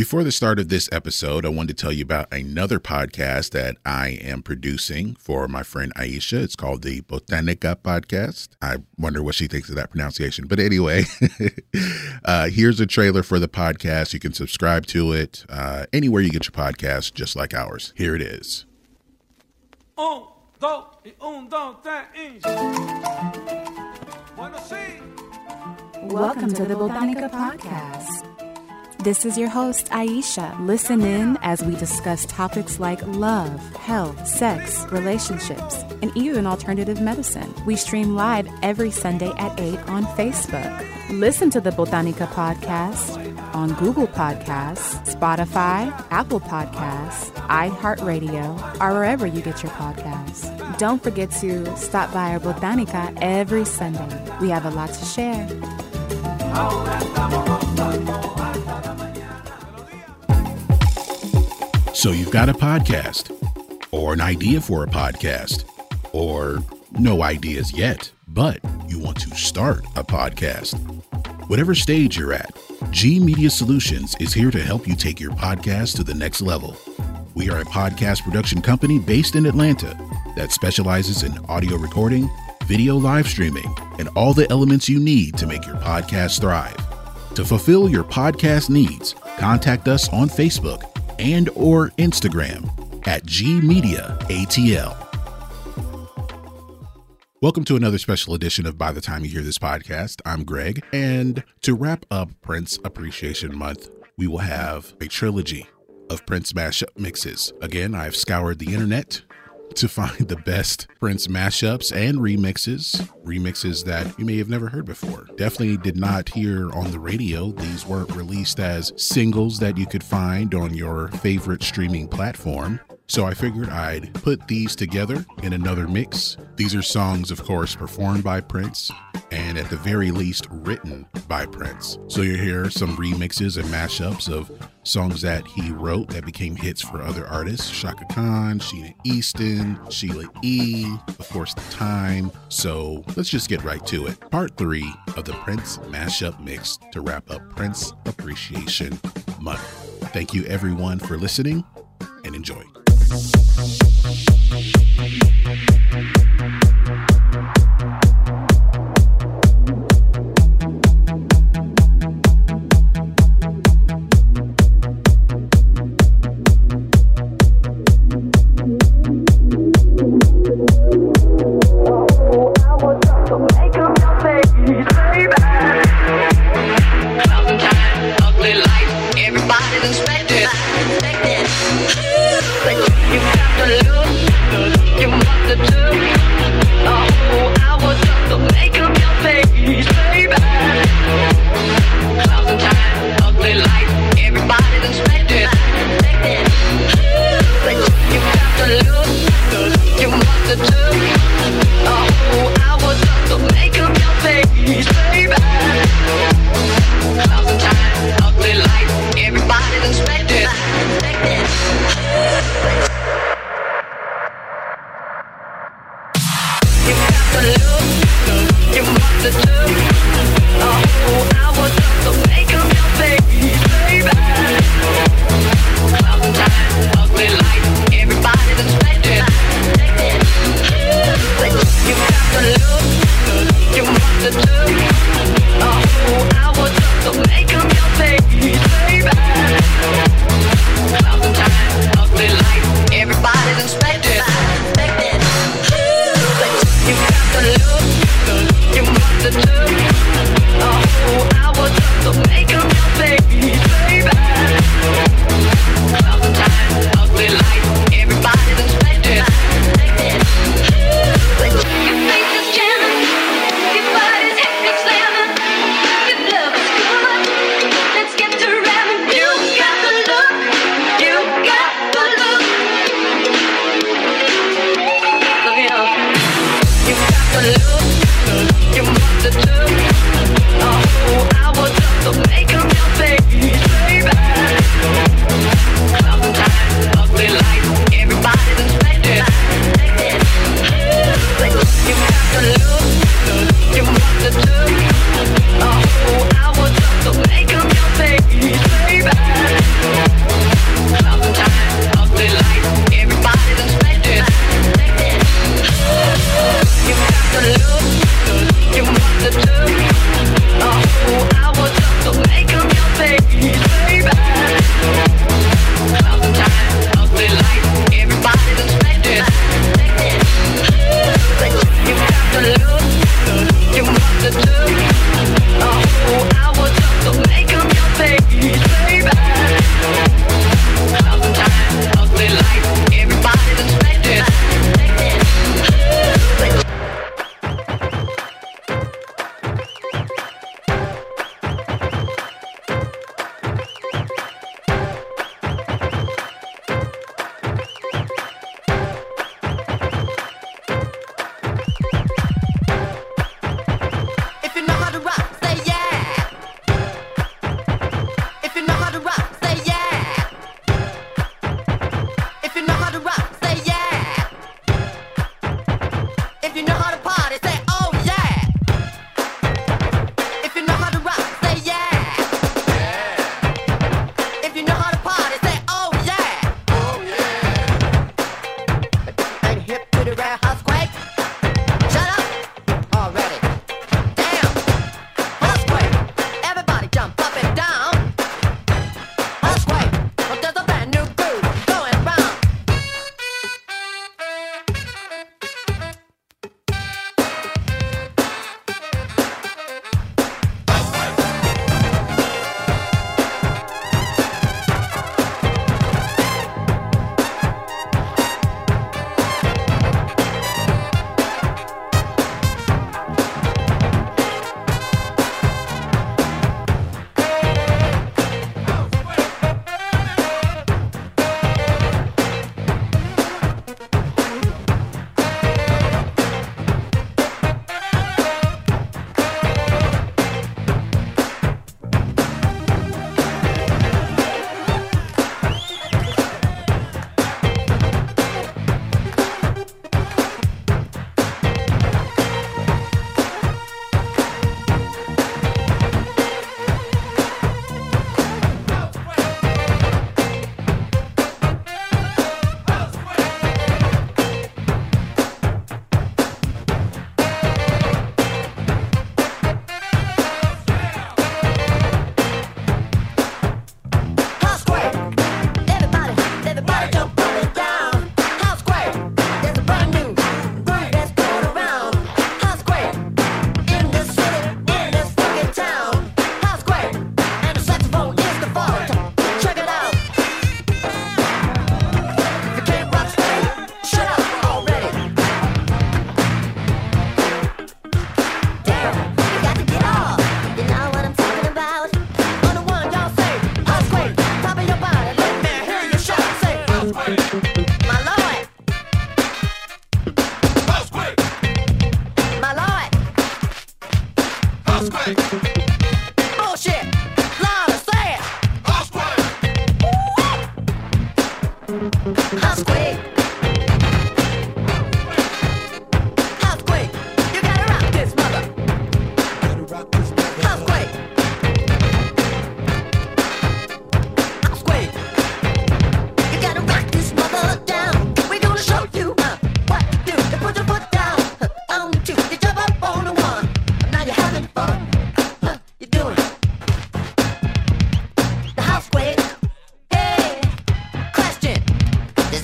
Before the start of this episode, I wanted to tell you about another podcast that I am producing for my friend Aisha. It's called the Botanica Podcast. I wonder what she thinks of that pronunciation. But anyway, here's a trailer for the podcast. You can subscribe to it anywhere you get your podcast, just like ours. Here it is. Welcome to the Botanica Podcast. This is your host, Aisha. Listen in as we discuss topics like love, health, sex, relationships, and even alternative medicine. We stream live every Sunday at 8 on Facebook. Listen to the Botanica Podcast on Google Podcasts, Spotify, Apple Podcasts, iHeartRadio, or wherever you get your podcasts. Don't forget to stop by our Botanica every Sunday. We have a lot to share. So you've got a podcast, or an idea for a podcast, or no ideas yet, but you want to start a podcast. Whatever stage you're at, G Media Solutions is here to help you take your podcast to the next level. We are a podcast production company based in Atlanta that specializes in audio recording, video live streaming, and all the elements you need to make your podcast thrive. To fulfill your podcast needs, contact us on Facebook and or Instagram at G Media ATL. Welcome to another special edition of By the Time You Hear This Podcast. I'm Greg. And to wrap up Prince Appreciation Month, we will have a trilogy of Prince mashup mixes. Again, I've scoured the internet to find the best Prince mashups and remixes that you may have never heard before. Definitely did not hear on the radio. These weren't released as singles that you could find on your favorite streaming platform. So I figured I'd put these together in another mix. These are songs, of course, performed by Prince and at the very least written by Prince. So you hear some remixes and mashups of songs that he wrote that became hits for other artists. Shaka Khan, Sheena Easton, Sheila E, of course, The Time. So let's just get right to it. Part 3 of the Prince mashup mix to wrap up Prince Appreciation Month. Thank you everyone for listening and enjoy.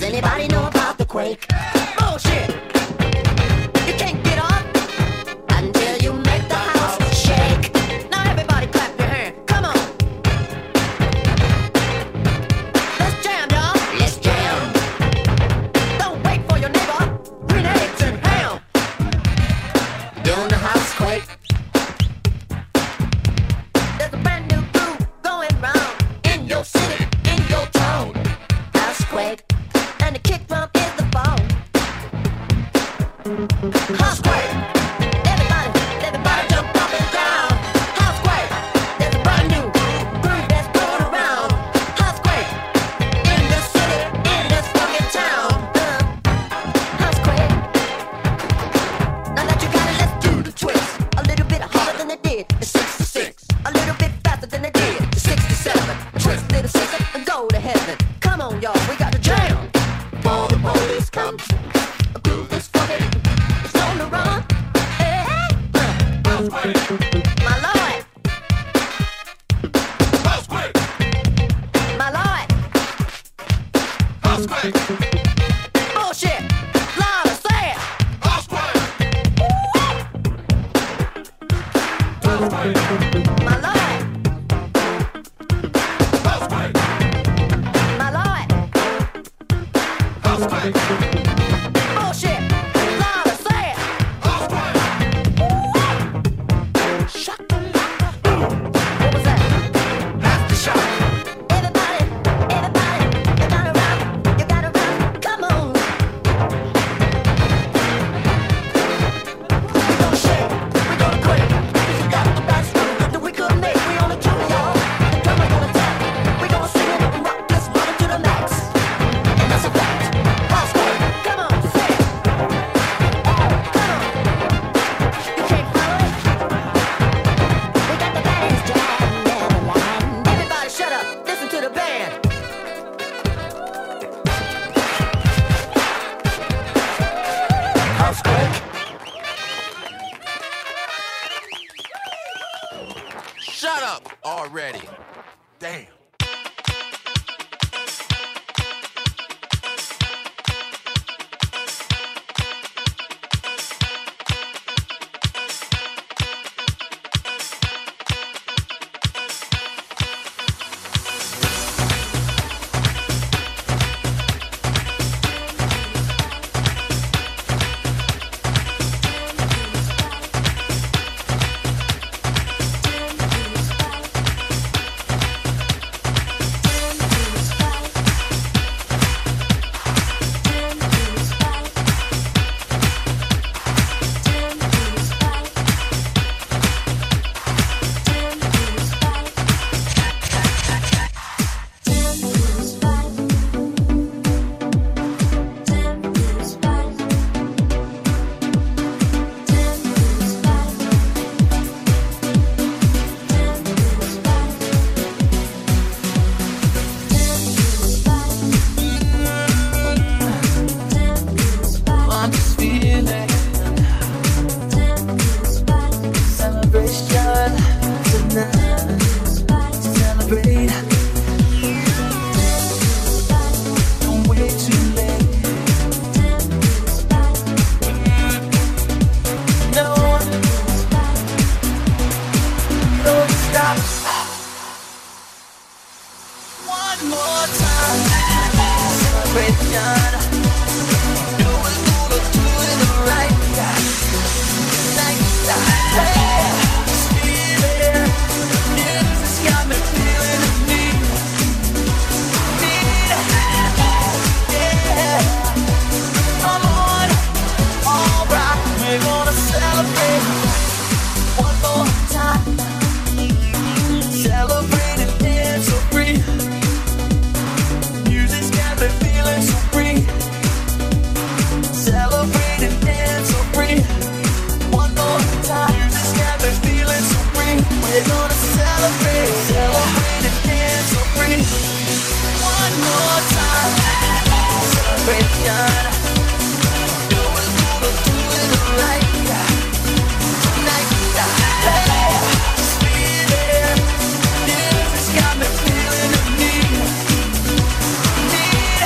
anybody know about the quake? Bullshit! You can't get up until you make the house shake. Now everybody clap your hand. Come on. Let's jam, y'all. Let's jam. Don't wait for your neighbor. Green eggs and ham. Doing the house quake. There's a brand new groove going round in your city, in your town. House quake. And the kick drum is the ball. House quake. Everybody, everybody jump up and down. House quake. There's a brand new groove that's going around. House quake. In the city, in this fucking town. House quake. Now that you got it, let's do the twist. A little bit harder than they did in 66. A little bit faster than they did in 67. Twist it a second and go to heaven. Come on, y'all, we got to jam. All the police come. A groove is funny. It's on the run. Hey, hey. House quake. My lord. House quake. My lord. House quake. Bullshit. Louder, say it. House quake. House quake. My lord. House quake. My lord. House quake. Bullshit. Louder, say it. House quake. Shakalaka. What was that? After shock. Everybody, everybody, you gotta rock, come on. We gonna shake, we gonna quake. If you got the best groove that we could make, we on the truth, y'all. The drummer gonna tap, we gonna sing it and rock this rhythm to the max. And that's a fact. House quake, come on, say it. Come on. You can't follow it? We got the baddest driving down the line. Everybody shut up, listen to the band. House quake. Shut up already. Damn. I'm just feeling celebration tonight. Celebrate. Don't wait too late. No, don't stop. One more time. Celebration. Do it, do it, do it right. Like that. Just feel it. Music's got me feeling the need. Yeah. Come on. All right. We're gonna celebrate. One more time. Celebrate and dance so free. Music's got me feeling so free. Celebrate and dance so free. One more time. Music's got me feeling so free. We're gonna celebrate. Celebrate and dance so free. One more time. Celebration. Do it, do it, do it right. Tonight. Hey. Just feel it. Music's got me feeling the need. Need.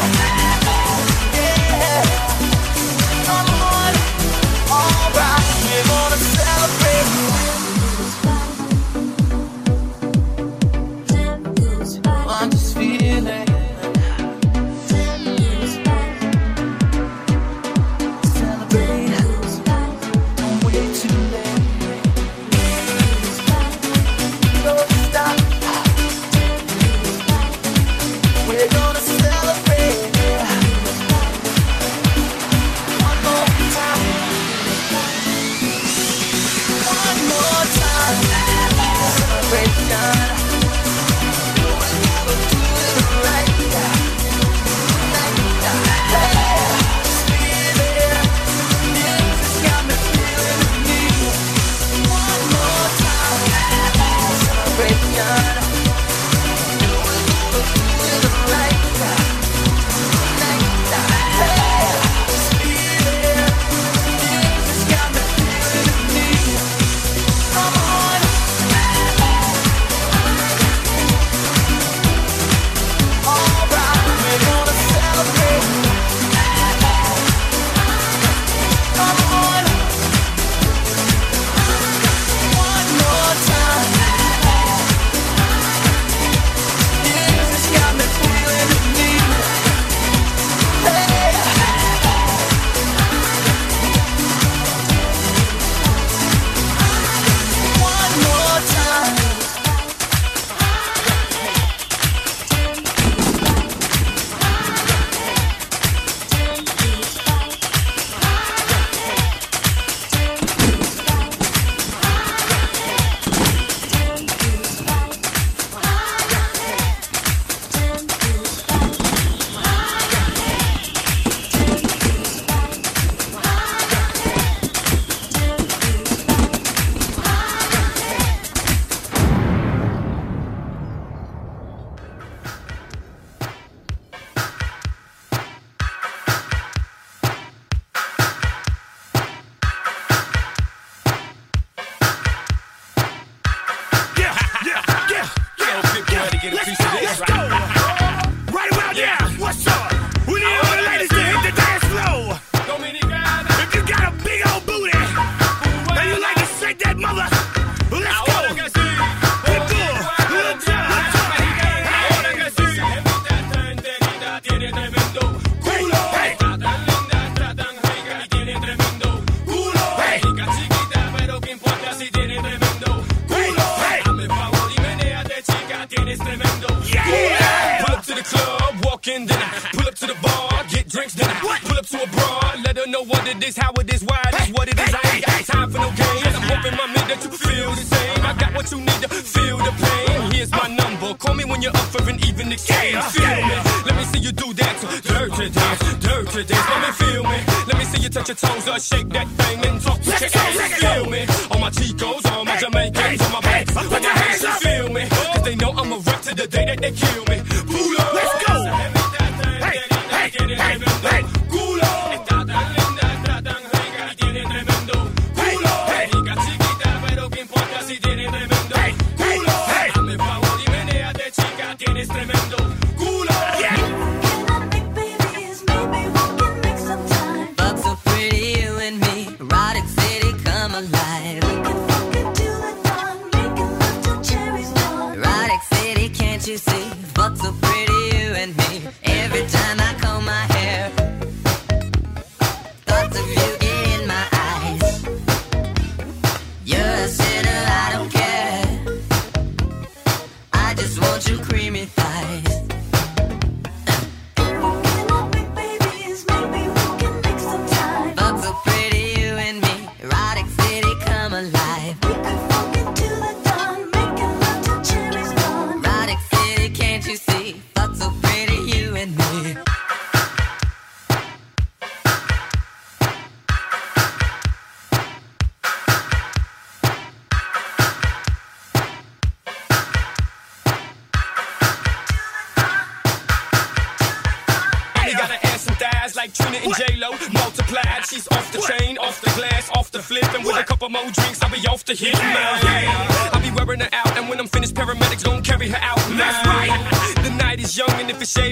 skin, then I pull up to the bar, get drinks, then I pull up to a broad, let her know what it is, how it is, why it is, what it is. I ain't got time for no games. I'm hoping, my man, that you feel the same. I got what you need to feel the pain. Here's my number, call me when you're up for an even exchange. Feel me, let me see you do that. Dirty dance, dirty dance. Let me feel me, let me see you touch your toes or shake that thing and talk to your ass. Feel me, all my Chicos, all my Jamaicans, all my backs, all my hands. Feel me, 'cause they know I'm a rap to the day that they kill me. Pull up. Let's go. Hey.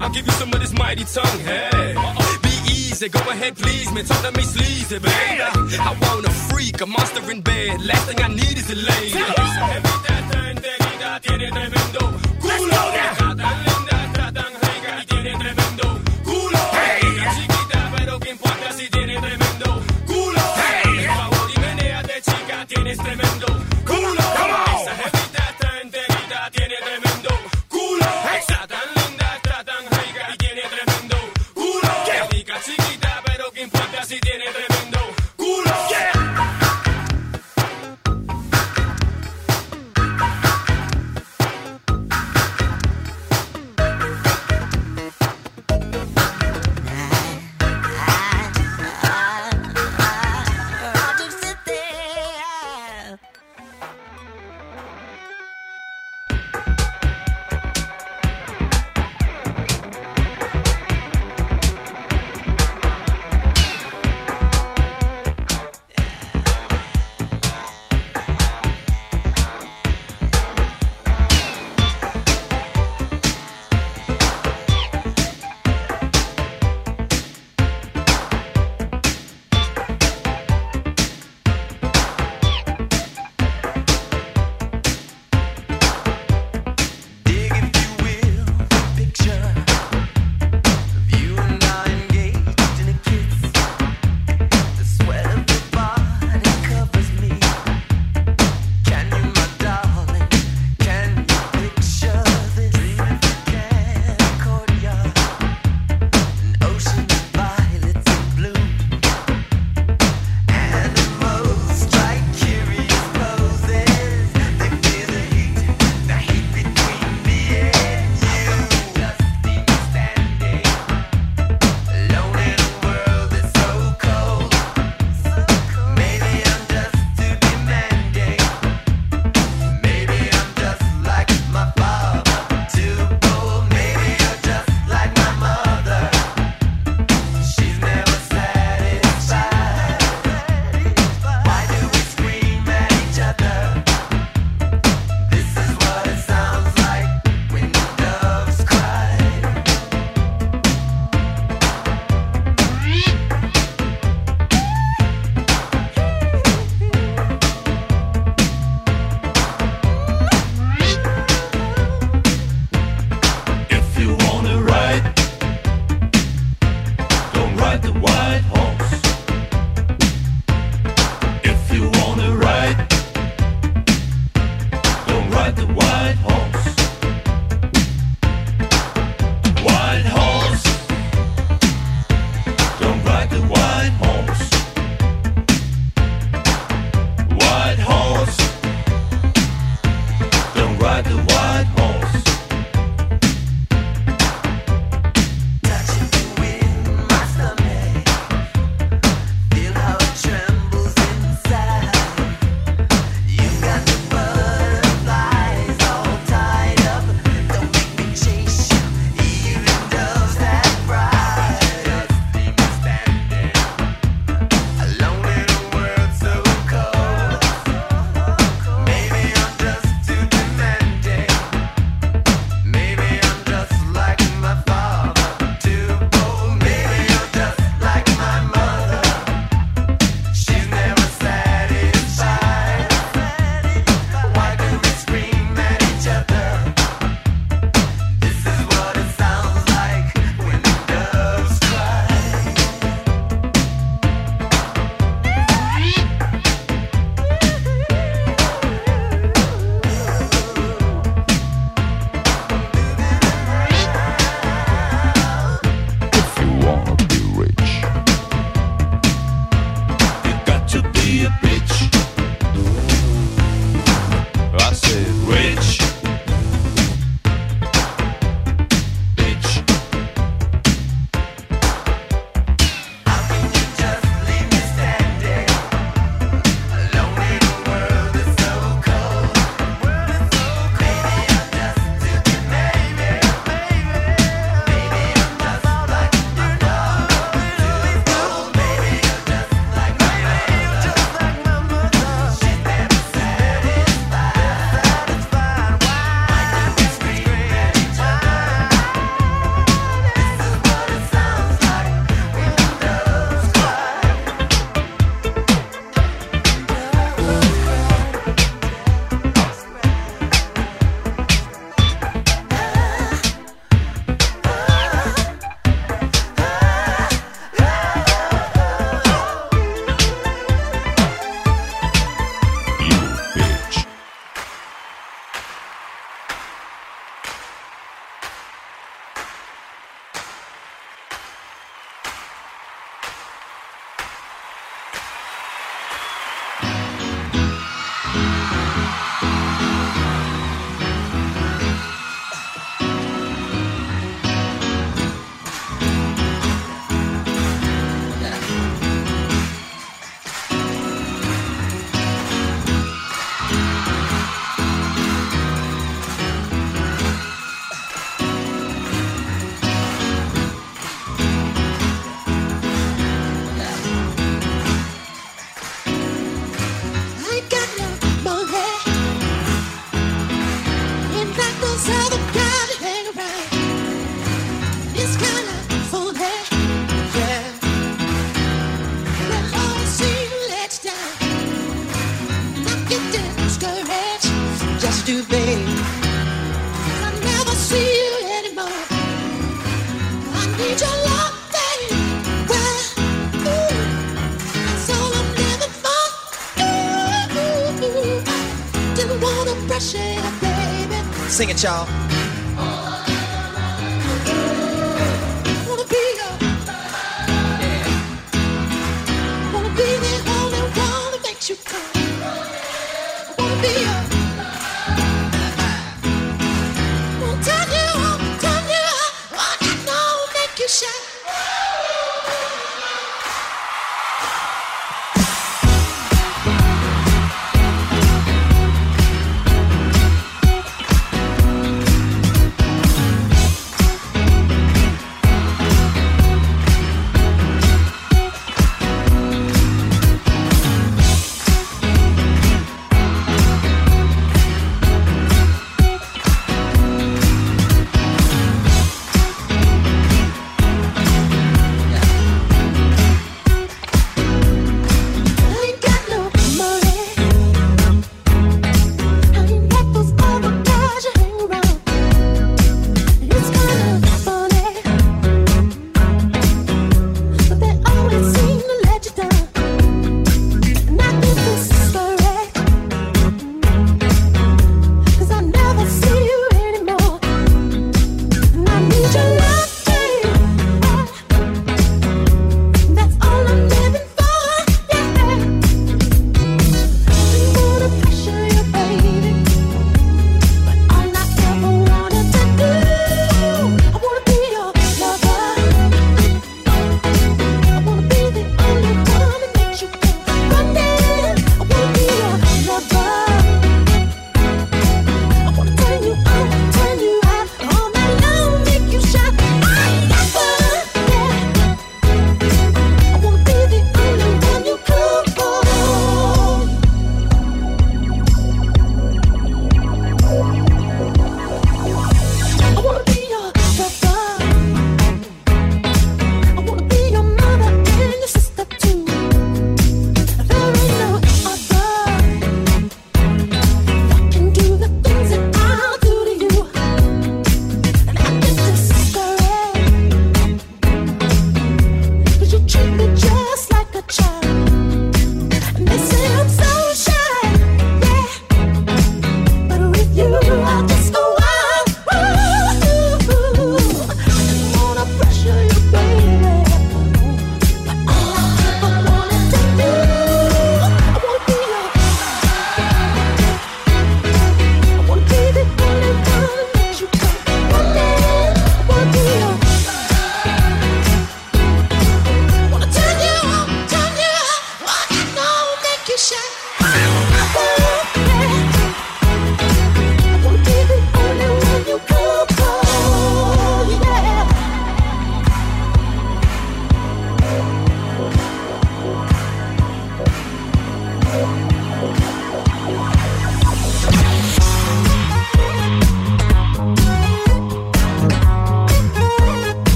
I'll give you some of this mighty tongue, hey. Be easy, go ahead, please, man. Talk to me sleazy, baby. I want a freak, a monster in bed. Last thing I need is a lady. The white horse. Sing it, y'all.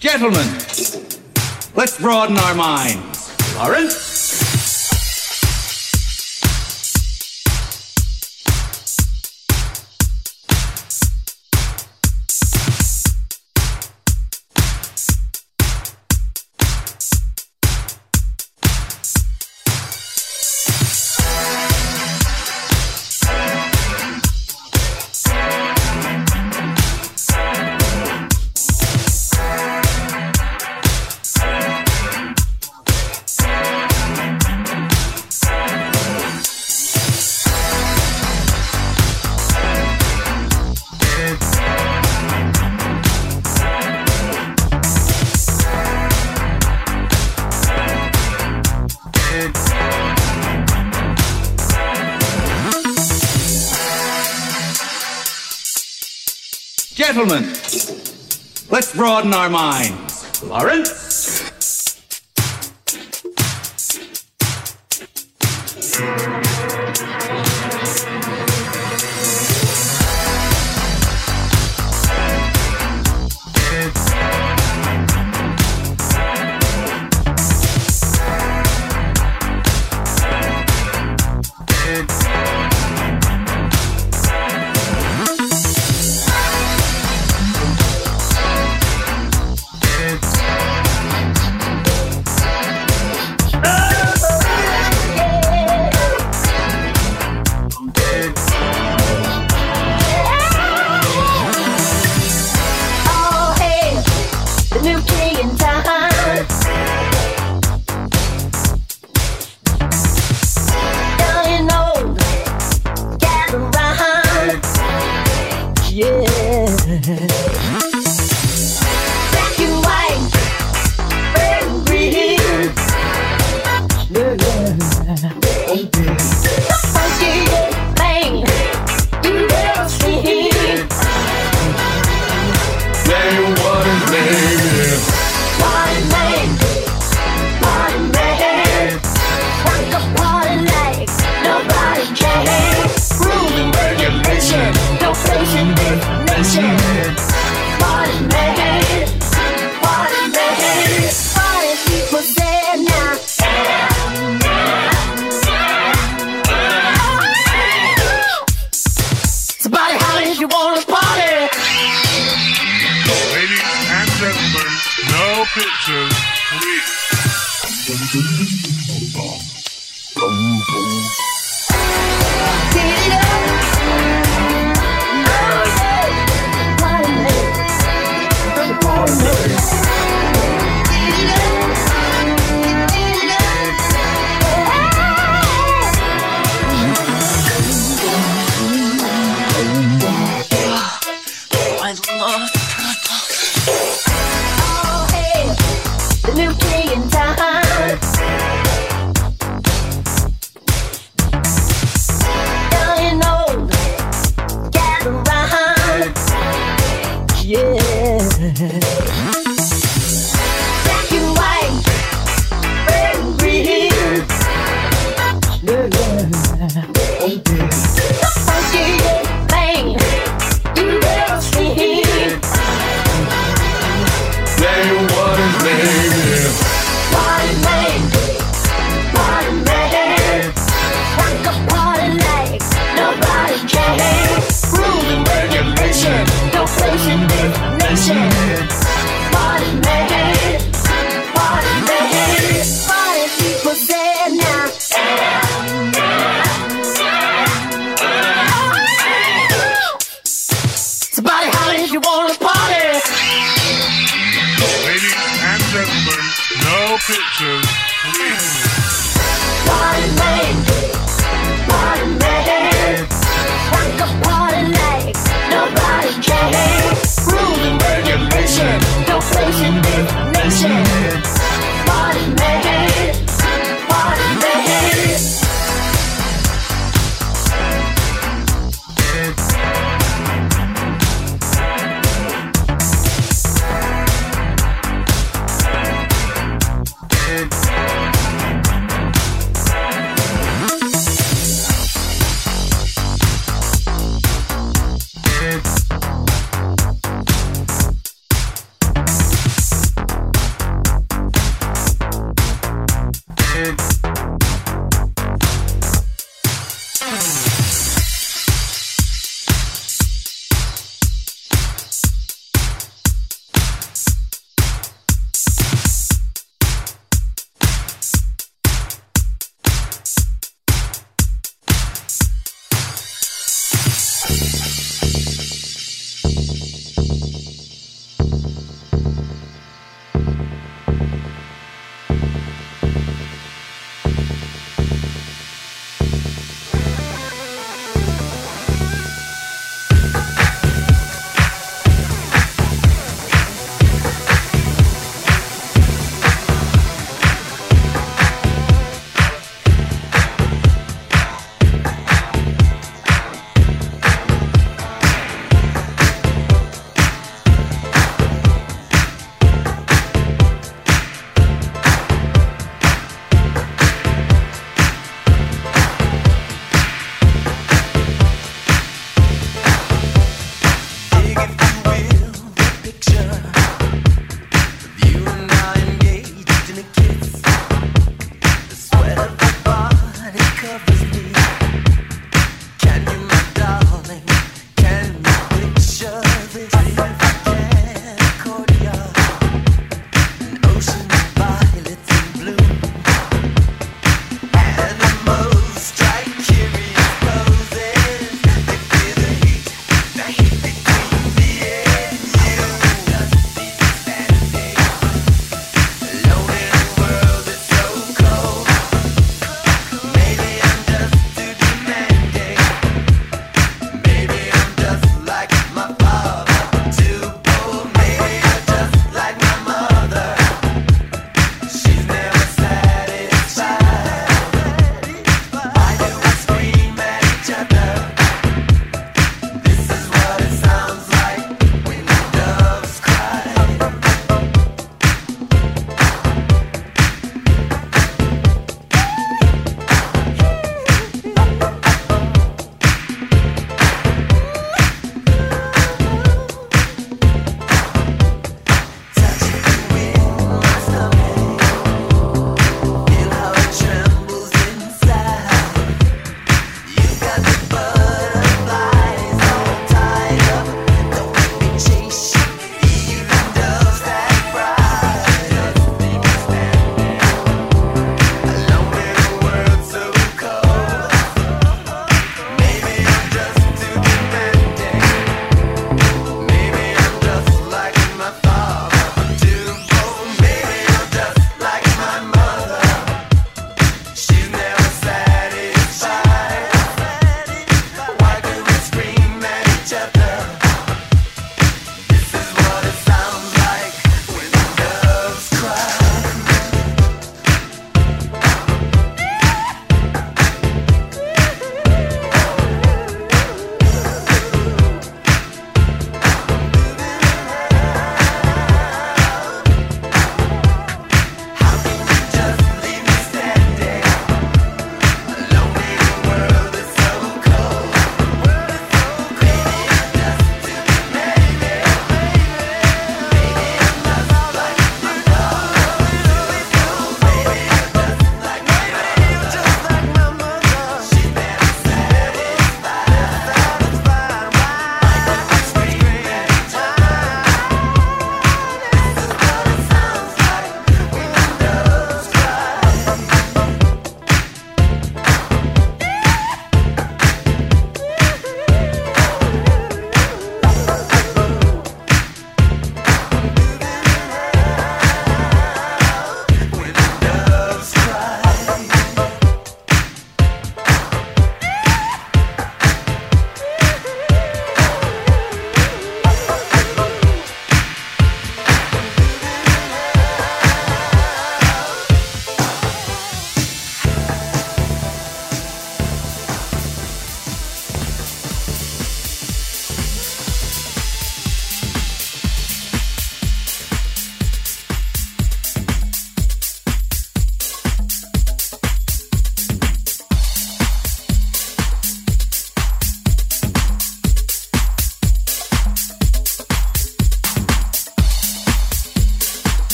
Gentlemen, let's broaden our minds. Lawrence? Gentlemen, let's broaden our minds. Lawrence?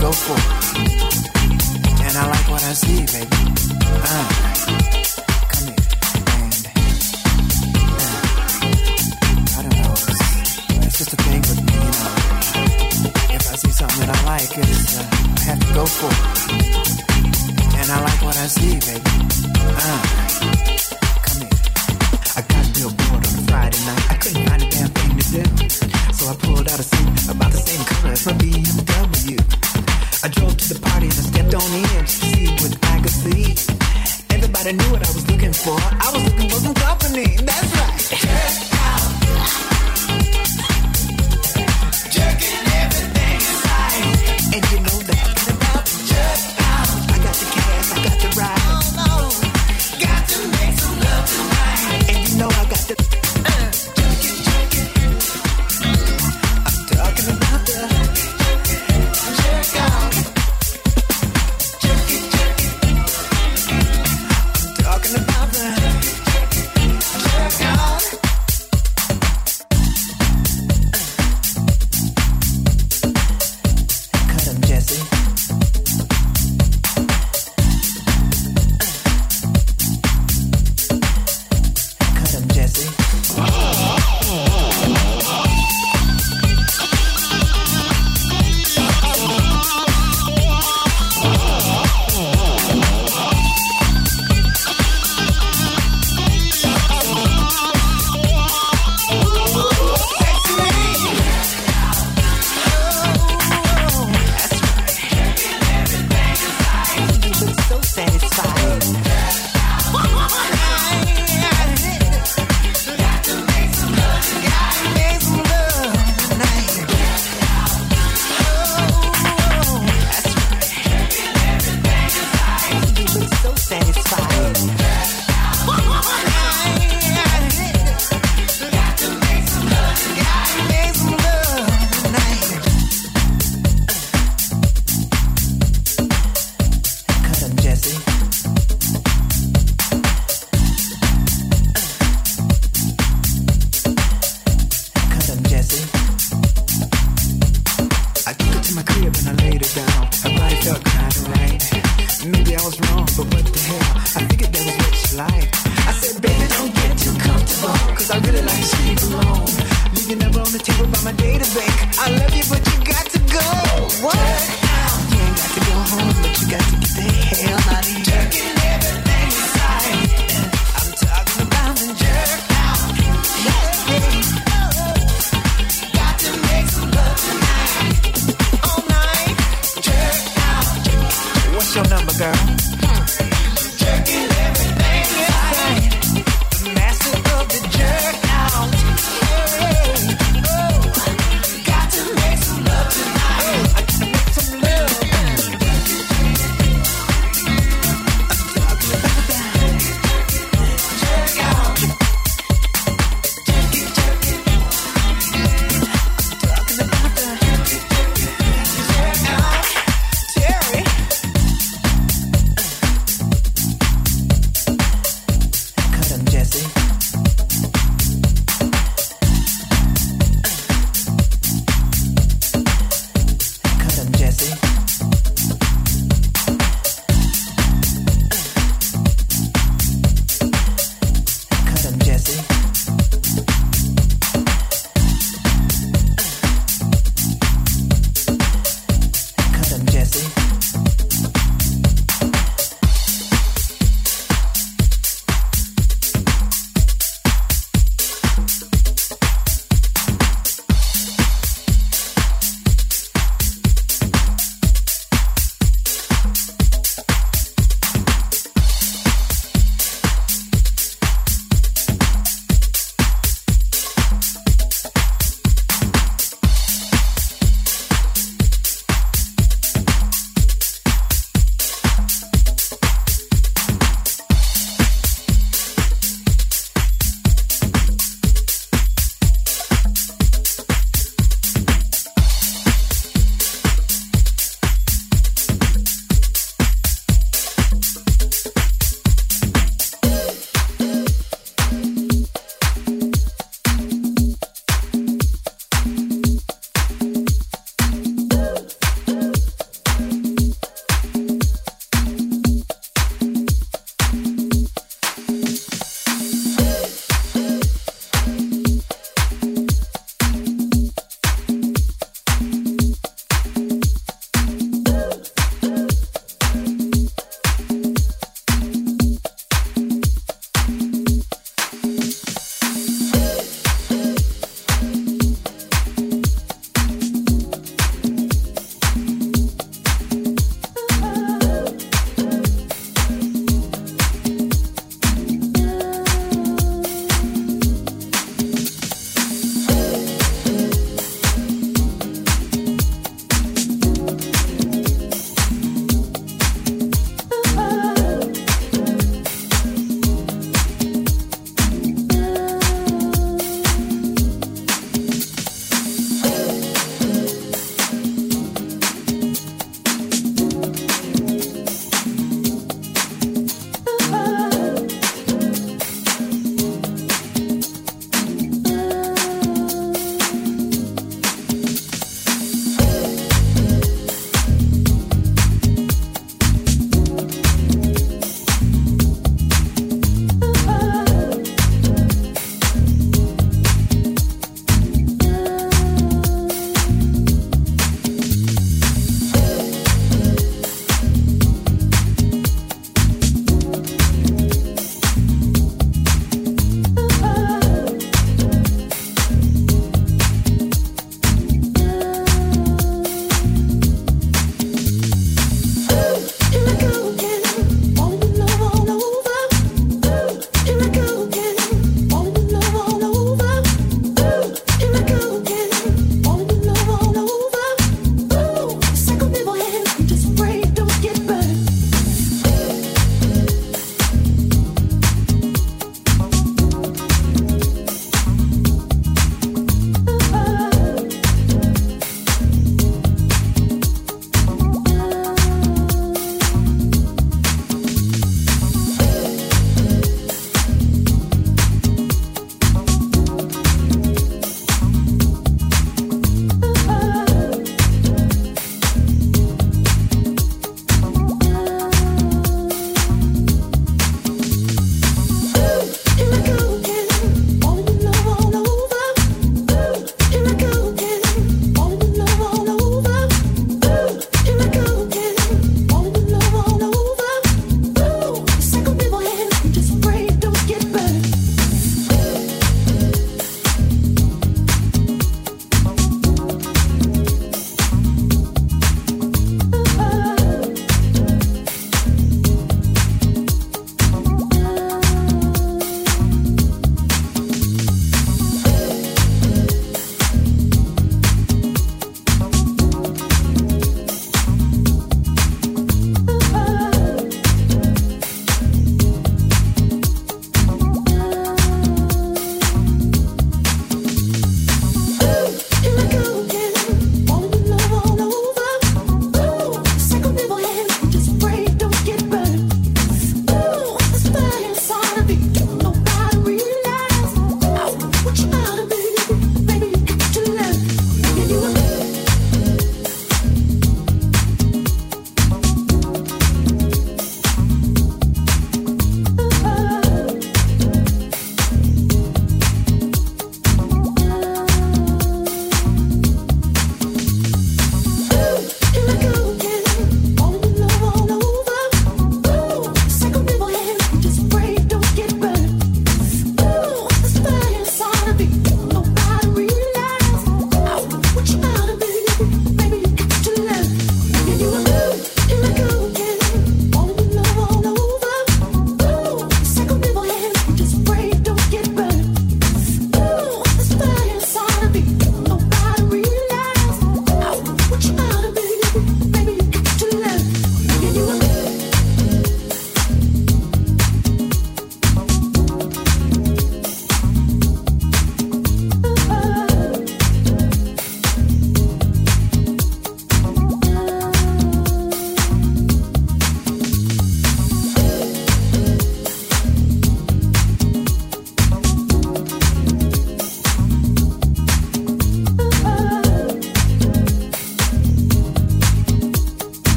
go for it. And I like what I see, baby. Come here. And I don't know. It's just a thing with me, you know. If I see something that I like, it's, I have to go for it. And I like what I see, baby. Come here. I got real bored on a Friday night. I couldn't find a damn thing to do. So I pulled out a suit about the same color as my BMW. I drove to the party and I stepped on in just to see what I could see. Everybody knew what I was looking for. I was looking for some company. That's right. Check out. Jerking everything inside. And you know that it's about to jerk out. I got the cash, I got the ride. Oh no, got to make some love tonight. And you know I got the jerking. I'm talking about the. Girl.